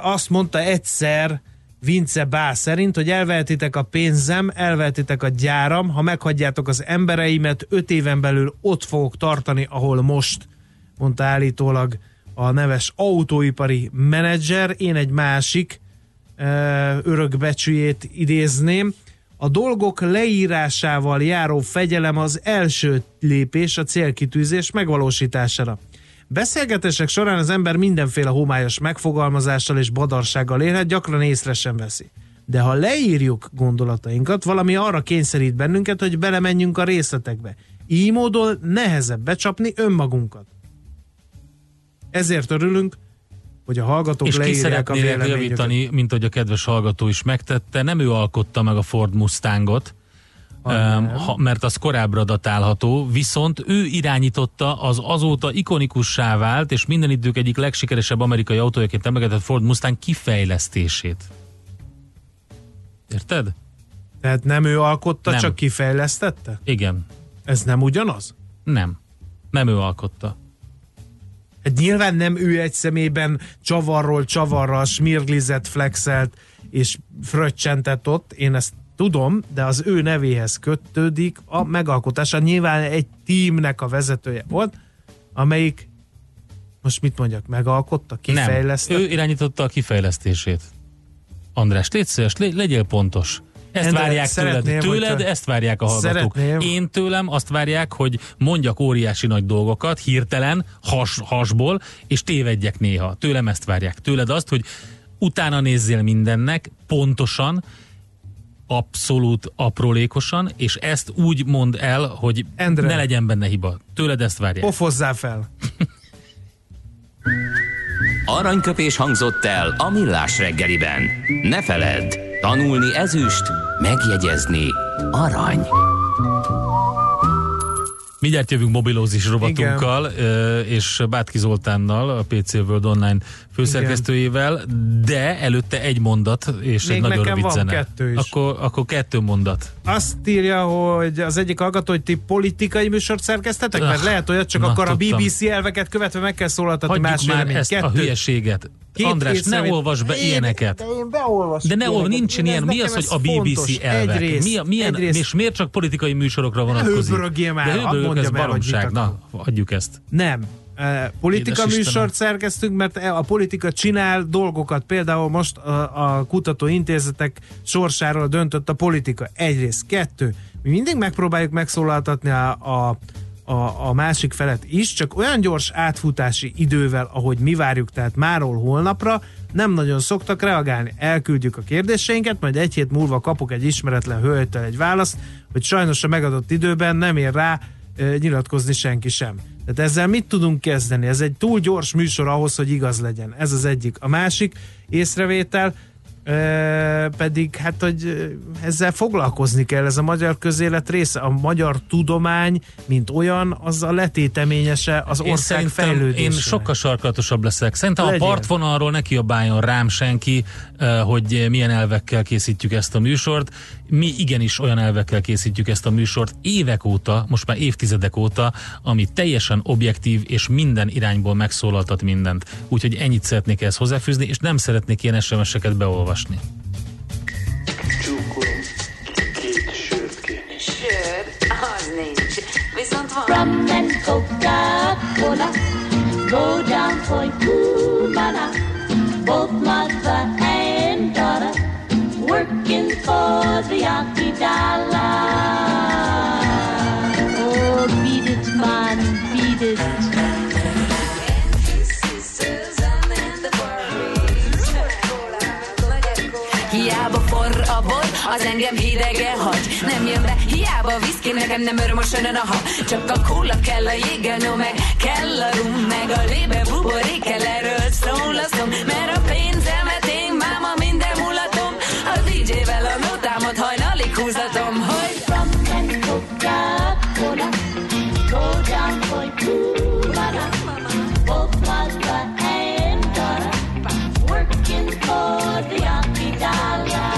Azt mondta egyszer Vince Bá szerint, hogy elvehetitek a pénzem, elvehetitek a gyáram, ha meghagyjátok az embereimet, 5 éven belül ott fogok tartani, ahol most, mondta állítólag a neves autóipari menedzser. Én egy másik örökbecsüjét idézném. A dolgok leírásával járó fegyelem az első lépés a célkitűzés megvalósítására. Beszélgetések során az ember mindenféle homályos megfogalmazással és badarsággal érhet, gyakran észre sem veszi. De ha leírjuk gondolatainkat, valami arra kényszerít bennünket, hogy belemenjünk a részletekbe. Így módon nehezebb becsapni önmagunkat. Ezért örülünk, hogy a hallgatók leírják a véleményüket. És ki javítani, mint hogy a kedves hallgató is megtette, nem ő alkotta meg a Ford Mustangot, mert az korábbra datálható, viszont ő irányította az azóta ikonikussá vált, és minden idők egyik legsikeresebb amerikai autójaként emlegetett Ford Mustang kifejlesztését. Érted? Tehát nem ő alkotta, nem. Csak kifejlesztette? Igen. Ez nem ugyanaz? Nem. Nem ő alkotta. Hát nyilván nem ő egy személyben csavarról csavarra smirglizett, flexelt és fröccsentett ott, én ezt tudom, de az ő nevéhez kötődik a megalkotása. Nyilván egy tímnek a vezetője volt, amelyik, most mit mondjak, megalkotta, kifejlesztett? Nem, ő irányította a kifejlesztését. András, légy szíves, legyél pontos. Ezt várják tőled, ezt várják a hallgatók. Szeretném. Én tőlem azt várják, hogy mondjak óriási nagy dolgokat, hirtelen, hasból, és tévedjek néha. Tőlem ezt várják. Tőled azt, hogy utána nézzél mindennek, pontosan, abszolút aprólékosan, és ezt úgy mondd el, hogy Endre, ne legyen benne hiba. Tőled ezt várják. Pofozzál fel! Aranyköpés hangzott el a Millás reggeliben. Ne feledd, tanulni ezüst, megjegyezni arany. Mindjárt jövünk mobilózis rovatunkkal, és Bátki Zoltánnal, a PC World Online főszerkesztőjével, igen. De előtte egy mondat, és még egy nagyon rövid zene. Kettő is. Akkor 2 mondat. Azt írja, hogy az egyik hallgató, hogy ti politikai műsort szerkesztetek? Mert lehet, hogy csak akkor tudtam. A BBC elveket követve meg kell szólaltatni más véleményt. Hagyjuk már ezt a hülyeséget. András, ne olvasd be ilyeneket. De ne olvasd, nincsen ilyen. Mi az, hogy a BBC elvek? És miért csak politikai műsorokra vonatkozik? Ne hőbörögjél el, hadd mondjam el, hogy na, hagyjuk ezt. Nem. Politika édes műsort Istenem. Szerkeztünk, mert a politika csinál dolgokat. Például most a kutatóintézetek sorsáról döntött a politika. Egyrészt, 2. Mi mindig megpróbáljuk megszólaltatni a másik felet is, csak olyan gyors átfutási idővel, ahogy mi várjuk, tehát máról holnapra nem nagyon szoktak reagálni. Elküldjük a kérdéseinket, majd 1 hét múlva kapok egy ismeretlen hölgytől egy választ, hogy sajnos a megadott időben nem ér rá nyilatkozni senki sem. Tehát ezzel mit tudunk kezdeni? Ez egy túl gyors műsor ahhoz, hogy igaz legyen. Ez az egyik. A másik észrevétel pedig, hát, hogy ezzel foglalkozni kell, ez a magyar közélet része, a magyar tudomány, mint olyan, az a letéteményese az ország fejlődésének. Én sokkal sarkalatosabb leszek. Szerintem legyen. A partvonalról ne kiabáljon rám senki, hogy milyen elvekkel készítjük ezt a műsort. Mi igenis olyan elvekkel készítjük ezt a műsort évek óta, most már évtizedek óta, ami teljesen objektív és minden irányból megszólaltat mindent. Úgyhogy ennyit szeretnék ezt hozzáfűzni, és nem szeretnék ilyen SMS-eket beolvasni. Csókolom, 2 sört kérni. Sör? Az nincs. Viszont van. Rum and Coca-Cola. Go down for Kumana, both mother and daughter, working for the Yankee dollar. Oh, beat it, man, beat it. A bor, az engem hidegen hagy. Nem jön be, hiába a viszki, nekem nem öröm a sönön a hab. Csak a kóla kell, a jégenó, meg kell a rum, meg a lébe buborékel, erről szól a szom. Mert a pénzemet én, máma, minden mulatom, a DJ-vel a nótámat hajnalig húzatom, hogy from Coca-Cola, go down for Cubana, both Mazda and Dora, working for the Yankee dollar.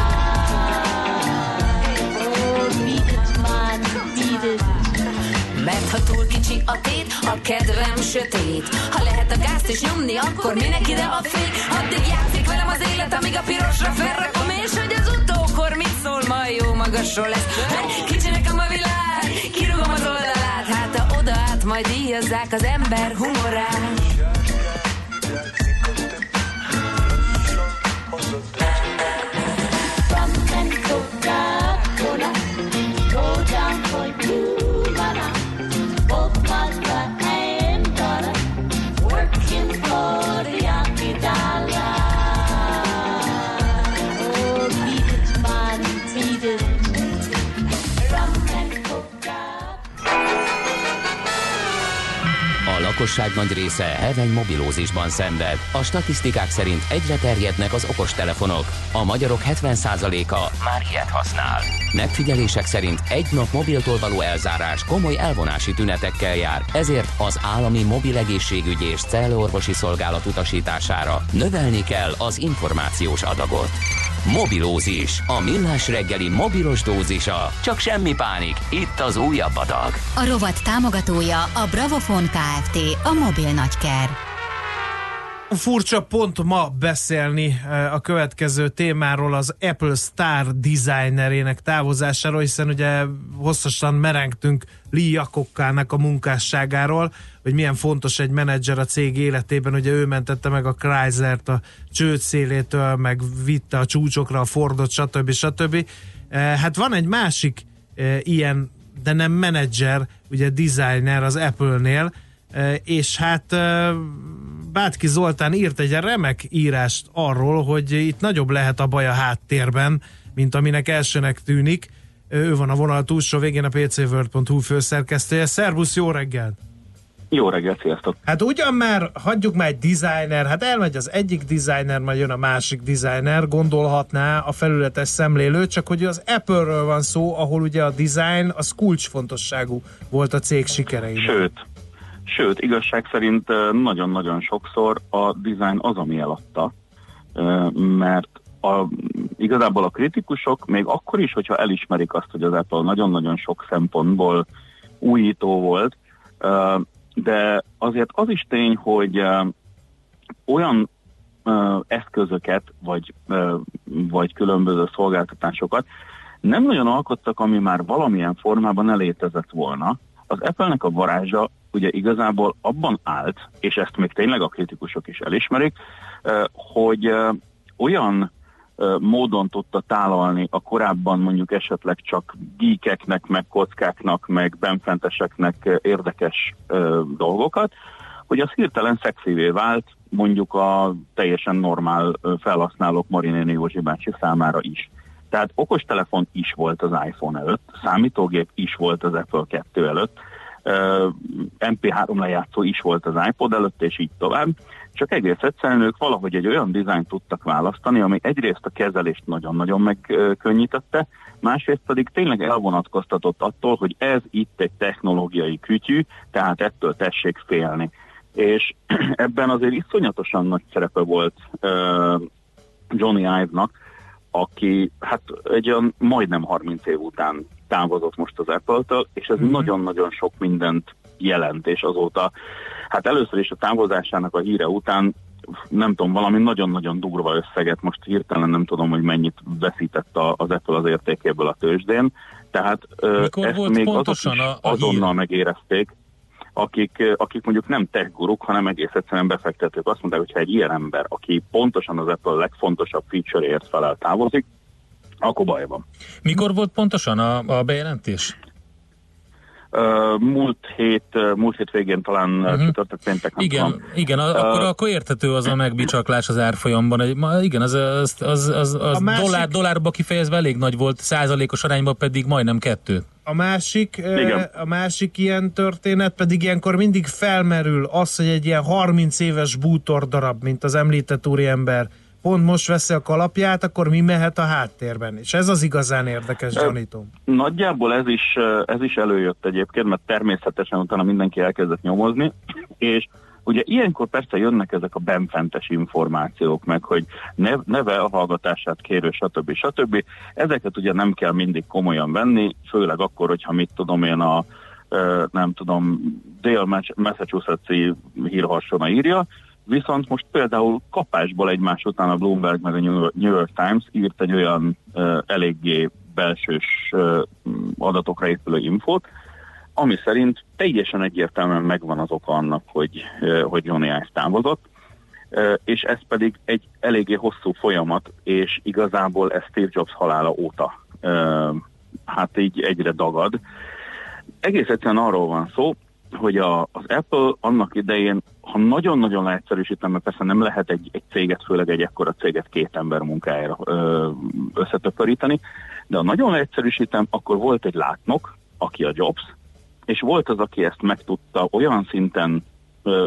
Mert ha túl kicsi a tét, a kedvem sötét. Ha lehet a gázt is nyomni, akkor minek ide a fék? Addig játszik velem az élet, amíg a pirosra felrakom, és hogy az utókor mit szól, majd jó magasról lesz. Mert kicsi nekem a világ, kirúgom az oldalát, hát ha oda át, majd díjazzák az ember humorát. A lakosság nagy része heveny mobilózisban szenved. A statisztikák szerint egyre terjednek az okostelefonok. A magyarok 70%-a már ilyet használ. Megfigyelések szerint egy nap mobiltól való elzárás komoly elvonási tünetekkel jár, ezért az állami mobilegészségügyi és cellorvosi szolgálat utasítására növelni kell az információs adagot. Mobilózis, a millás reggeli mobilos dózisa. Csak semmi pánik, itt az újabb adag. A rovat támogatója a Bravofon Kft., a mobil nagyker. Furcsa pont ma beszélni a következő témáról, az Apple Star designerének távozásáról, hiszen ugye hosszasan merengtünk Lee Iacocca-nak a munkásságáról, hogy milyen fontos egy menedzser a cég életében, ugye ő mentette meg a Chryslert a csőd szélétől, meg vitte a csúcsokra a Fordot, stb. Hát van egy másik ilyen, de nem menedzser, ugye designer az Apple-nél, és hát Bátki Zoltán írt egy remek írást arról, hogy itt nagyobb lehet a baj a háttérben, mint aminek elsőnek tűnik. Ő van a vonal túlsó végén, a pcworld.hu főszerkesztője. Szervusz, jó reggel! Jó reggelt, sziasztok! Hát ugyan már, hagyjuk már egy designer, hát elmegy az egyik designer, majd jön a másik designer, gondolhatná a felületes szemlélő, csak hogy az Apple-ről van szó, ahol ugye a design az kulcsfontosságú volt a cég sikereinek. Sőt, igazság szerint nagyon-nagyon sokszor a design az, ami eladta, mert igazából a kritikusok még akkor is, hogyha elismerik azt, hogy az Apple nagyon-nagyon sok szempontból újító volt, de azért az is tény, hogy olyan eszközöket, vagy különböző szolgáltatásokat nem nagyon alkottak, ami már valamilyen formában elétezett volna. Az Apple-nek a varázsa ugye igazából abban állt, és ezt még tényleg a kritikusok is elismerik, hogy olyan módon tudta tálalni a korábban mondjuk esetleg csak geekeknek, meg kockáknak, meg benfenteseknek érdekes dolgokat, hogy az hirtelen szexivé vált mondjuk a teljesen normál felhasználók, Marinéni Józsi bácsi számára is. Tehát okostelefon is volt az iPhone előtt, számítógép is volt az Apple 2 előtt, MP3 lejátszó is volt az iPod előtt, és így tovább. Csak egész egyszerűen ők valahogy egy olyan dizájnt tudtak választani, ami egyrészt a kezelést nagyon-nagyon megkönnyítette, másrészt pedig tényleg elvonatkoztatott attól, hogy ez itt egy technológiai kütyű, tehát ettől tessék félni. És ebben azért iszonyatosan nagy szerepe volt Jony Ive-nak, aki hát egy olyan majdnem 30 év után távozott most az Apple-től, és ez nagyon-nagyon sok mindent jelent, és azóta, hát először is a távozásának a híre után, nem tudom, valami nagyon-nagyon durva összeget, most hirtelen nem tudom, hogy mennyit veszített az Apple az értékéből a tőzsdén, tehát ezt még pontosan azonnal megérezték. akik mondjuk nem tech-guruk, hanem egész egyszerűen befektetők. Azt mondták, hogy ha egy ilyen ember, aki pontosan az Apple legfontosabb feature-ért felel, távozik, akkor baj van. Mikor volt pontosan a bejelentés? Múlt hét végén talán csütörtök péntek. Igen, akkor érthető az a megbicsaklás az árfolyamban. Igen, az másik... dollárba kifejezve elég nagy volt, százalékos arányban pedig majdnem 2. A másik ilyen történet pedig ilyenkor mindig felmerül az, hogy egy ilyen 30 éves bútor darab, mint az említett úriember, pont most veszi a kalapját, akkor mi mehet a háttérben? És ez az igazán érdekes, gyanítom. Nagyjából ez is előjött egyébként, mert természetesen utána mindenki elkezdett nyomozni, és ugye ilyenkor persze jönnek ezek a benfentes információk meg, hogy neve a hallgatását kérő, stb. Ezeket ugye nem kell mindig komolyan venni, főleg akkor, hogyha mit tudom én Dél-Massachusetts-i hírharsona írja. Viszont most például kapásból egymás után a Bloomberg meg a New York Times írt egy olyan eléggé belsős adatokra épülő infót, ami szerint teljesen egyértelműen megvan az oka annak, hogy Jony Ive távozott, és ez pedig egy eléggé hosszú folyamat, és igazából ez Steve Jobs halála óta így egyre dagad. Egész egyszerűen arról van szó, hogy az Apple annak idején, ha nagyon-nagyon leegyszerűsítem, mert persze nem lehet egy céget, főleg egy ekkora céget 2 ember munkájára összetöpöríteni, de ha nagyon leegyszerűsítem, akkor volt egy látnok, aki a Jobs, és volt az, aki ezt meg tudta olyan szinten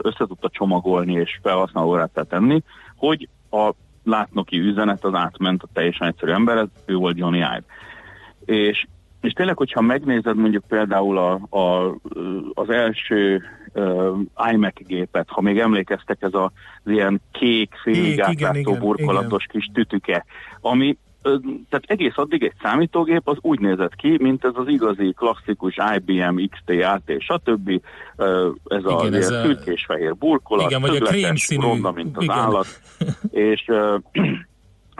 összetudta csomagolni és felhasználóvá tenni, hogy a látnoki üzenet az átment a teljesen egyszerű emberhez, ő volt Jony Ive. És tényleg, hogyha megnézed mondjuk például az első iMac gépet, ha még emlékeztek, ez az ilyen kék, félig átlátszó burkolatos kis tütüke, ami tehát egész addig egy számítógép az úgy nézett ki, mint ez az igazi klasszikus IBM, XT, AT, stb. Ez a szürkés-fehér burkolat, igen, vagy töbletes, ronda, mint az állat.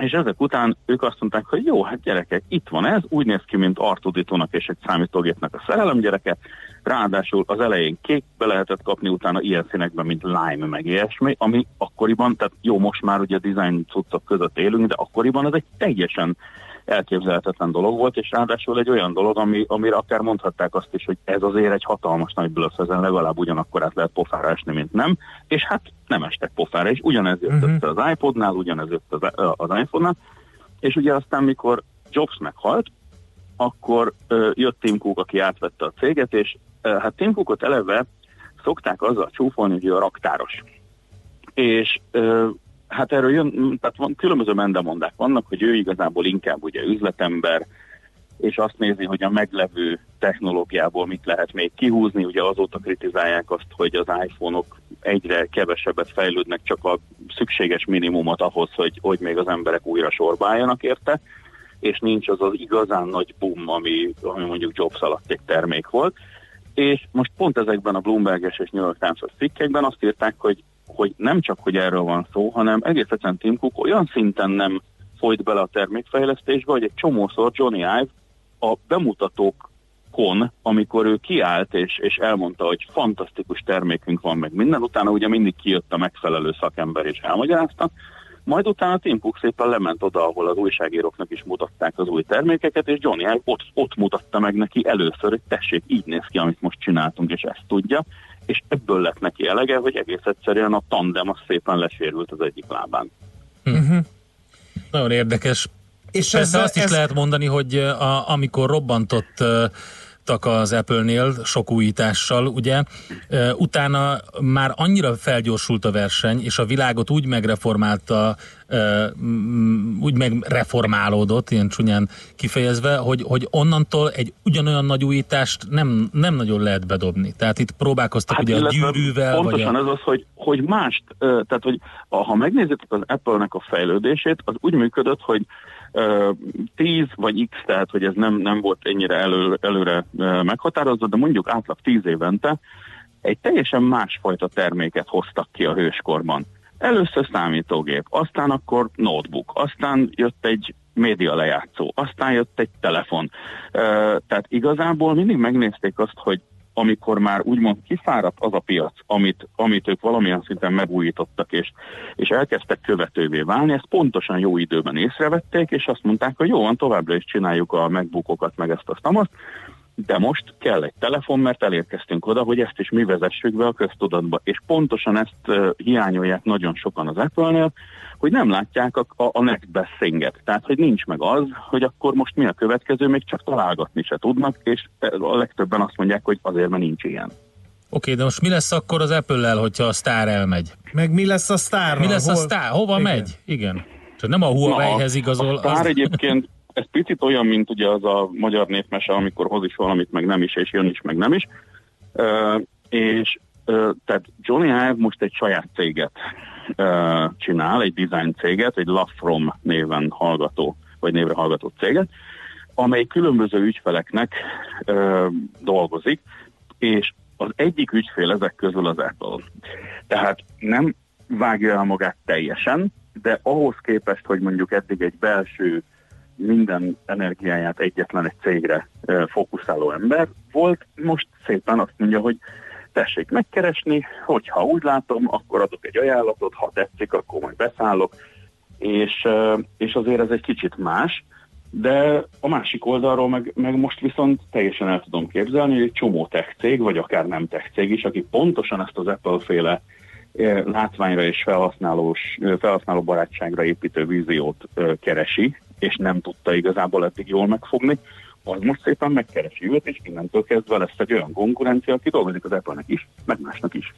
És ezek után ők azt mondták, hogy jó, hát gyerekek, itt van ez, úgy néz ki, mint R2D2-nak és egy számítógépnek a szerelemgyereke, ráadásul az elején kékbe lehetett kapni, utána ilyen színekben, mint lime, meg ilyesmi, ami akkoriban, tehát jó, most már ugye design cuccok között élünk, de akkoriban ez egy teljesen elképzelhetetlen dolog volt, és ráadásul egy olyan dolog, amire akár mondhatták azt is, hogy ez azért egy hatalmas nagy blöff, ezen legalább ugyanakkor át lehet pofára esni, mint nem, és hát nem estek pofára, és ugyanez jött össze az iPodnál, ugyanez jött az iPhone-nál, és ugye aztán, mikor Jobs meghalt, akkor jött Tim Cook, aki átvette a céget, és hát Tim Cookot eleve szokták azzal csúfolni, hogy ő a raktáros. És hát erről tehát van, különböző mendemondák vannak, hogy ő igazából inkább ugye üzletember, és azt nézi, hogy a meglevő technológiából mit lehet még kihúzni. Ugye azóta kritizálják azt, hogy az iPhone-ok egyre kevesebbet fejlődnek, csak a szükséges minimumot ahhoz, hogy még az emberek újra sorba álljanak érte, és nincs az az igazán nagy boom, ami mondjuk Jobs alatt egy termék volt. És most pont ezekben a Bloomberg-es és New York Times-os cikkekben azt írták, hogy nem csak, hogy erről van szó, hanem egész egyszerűen Tim Cook olyan szinten nem folyt bele a termékfejlesztésbe, hogy egy csomószor Jony Ive a bemutatókon, amikor ő kiállt és elmondta, hogy fantasztikus termékünk van meg minden, utána ugye mindig kijött a megfelelő szakember és elmagyarázta, majd utána Tim Cook szépen lement oda, ahol az újságíróknak is mutatták az új termékeket, és Jony Ive ott mutatta meg neki először, hogy tessék, így néz ki, amit most csináltunk, és ezt tudja, és ebből lett neki elege, hogy egész egyszerűen a tandem az szépen lesérült az egyik lábán. Uh-huh. Nagyon érdekes. És persze azt is lehet mondani, hogy amikor robbantottak az Apple-nél sok újítással, ugye, utána már annyira felgyorsult a verseny, és a világot úgy megreformálta, úgy megreformálódott, ilyen csúnyán kifejezve, hogy onnantól egy ugyanolyan nagy újítást nem nagyon lehet bedobni. Tehát itt próbálkoztak ugye a gyűrűvel. Pontosan vagy ez az, hogy mást, tehát hogy ha megnézitek az Apple-nek a fejlődését, az úgy működött, hogy 10 vagy X, tehát hogy ez nem volt ennyire előre meghatározva, de mondjuk átlag 10 évente egy teljesen másfajta terméket hoztak ki a hőskorban. Először számítógép, aztán akkor notebook, aztán jött egy média lejátszó, aztán jött egy telefon. Tehát igazából mindig megnézték azt, hogy amikor már úgymond kiszáradt az a piac, amit ők valamilyen szinten megújítottak, és elkezdtek követővé válni, ezt pontosan jó időben észrevették, és azt mondták, hogy jó van, továbbra is csináljuk a MacBookokat, meg ezt azt, de most kell egy telefon, mert elérkeztünk oda, hogy ezt is mi vezessük be a köztudatba. És pontosan ezt hiányolják nagyon sokan az Apple-nél, hogy nem látják a next best thing-et. Tehát, hogy nincs meg az, hogy akkor most mi a következő, még csak találgatni se tudnak, és a legtöbben azt mondják, hogy azért, mert nincs ilyen. Oké, de most mi lesz akkor az Apple-lel, hogyha a sztár elmegy? Meg mi lesz a sztárral? Mi lesz a sztár? Hova igen. megy? Igen. Csak nem a Huawei-hez igazol. A sztár az... egyébként ez picit olyan, mint ugye az a magyar népmese, amikor hoz is valamit, meg nem is, és jön is, meg nem is. Tehát Jony Ive most egy saját céget csinál, egy design céget, egy Lafrom néven hallgató, vagy névre hallgató céget, amely különböző ügyfeleknek dolgozik, és az egyik ügyfél ezek közül az Apple. Tehát nem vágja el magát teljesen, de ahhoz képest, hogy mondjuk eddig egy belső minden energiáját egyetlen egy cégre fókuszáló ember volt, most szépen azt mondja, hogy tessék megkeresni, hogyha úgy látom, akkor adok egy ajánlatot, ha tetszik, akkor majd beszállok, és azért ez egy kicsit más, de a másik oldalról meg most viszont teljesen el tudom képzelni, hogy egy csomó tech cég, vagy akár nem tech cég is, aki pontosan ezt az Apple-féle látványra és felhasználó barátságra építő víziót keresi, és nem tudta igazából eddig jól megfogni, az most szépen megkeresi őt, és innentől kezdve lesz egy olyan konkurencia, aki dolgozik az Apple-nek is, meg másnak is.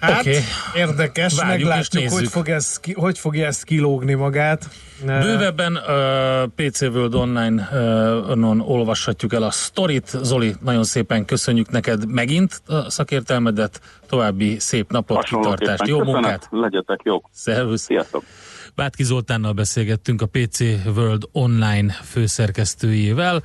Hát, okay. Érdekes, várjuk, meglátjuk, hogy fogja ezt kilógni magát. Bővebben PC World Online-on olvashatjuk el a sztorit. Zoli, nagyon szépen köszönjük neked megint a szakértelmedet, további szép napot, kitartást, jó köszönöm, munkát! Legyetek jók! Szervusz! Sziasztok! Bátki Zoltánnal beszélgettünk, a PC World Online főszerkesztőjével,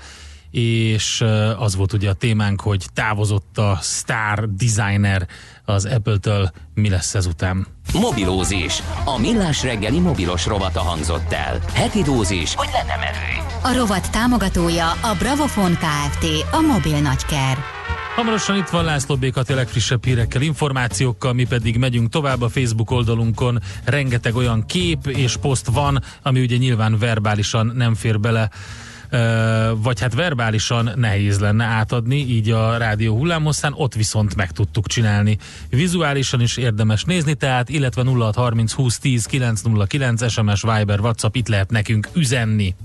és az volt ugye a témánk, hogy távozott a sztár designer az Apple-től, mi lesz ezután? Mobilózis. A Millás reggeli mobilos rovata hangzott el. Heti dózis, hogy lenne merő. A rovat támogatója a Bravofon Kft. A mobil nagyker. Hamarosan itt van László Békati a legfrissebb hírekkel, információkkal, mi pedig megyünk tovább. A Facebook oldalunkon rengeteg olyan kép és poszt van, ami ugye nyilván verbálisan nem fér bele, vagy hát verbálisan nehéz lenne átadni, így a rádió hullámhosszán, ott viszont meg tudtuk csinálni. Vizuálisan is érdemes nézni, tehát, illetve 0630 20 10 909 SMS, Viber, WhatsApp, itt lehet nekünk üzenni.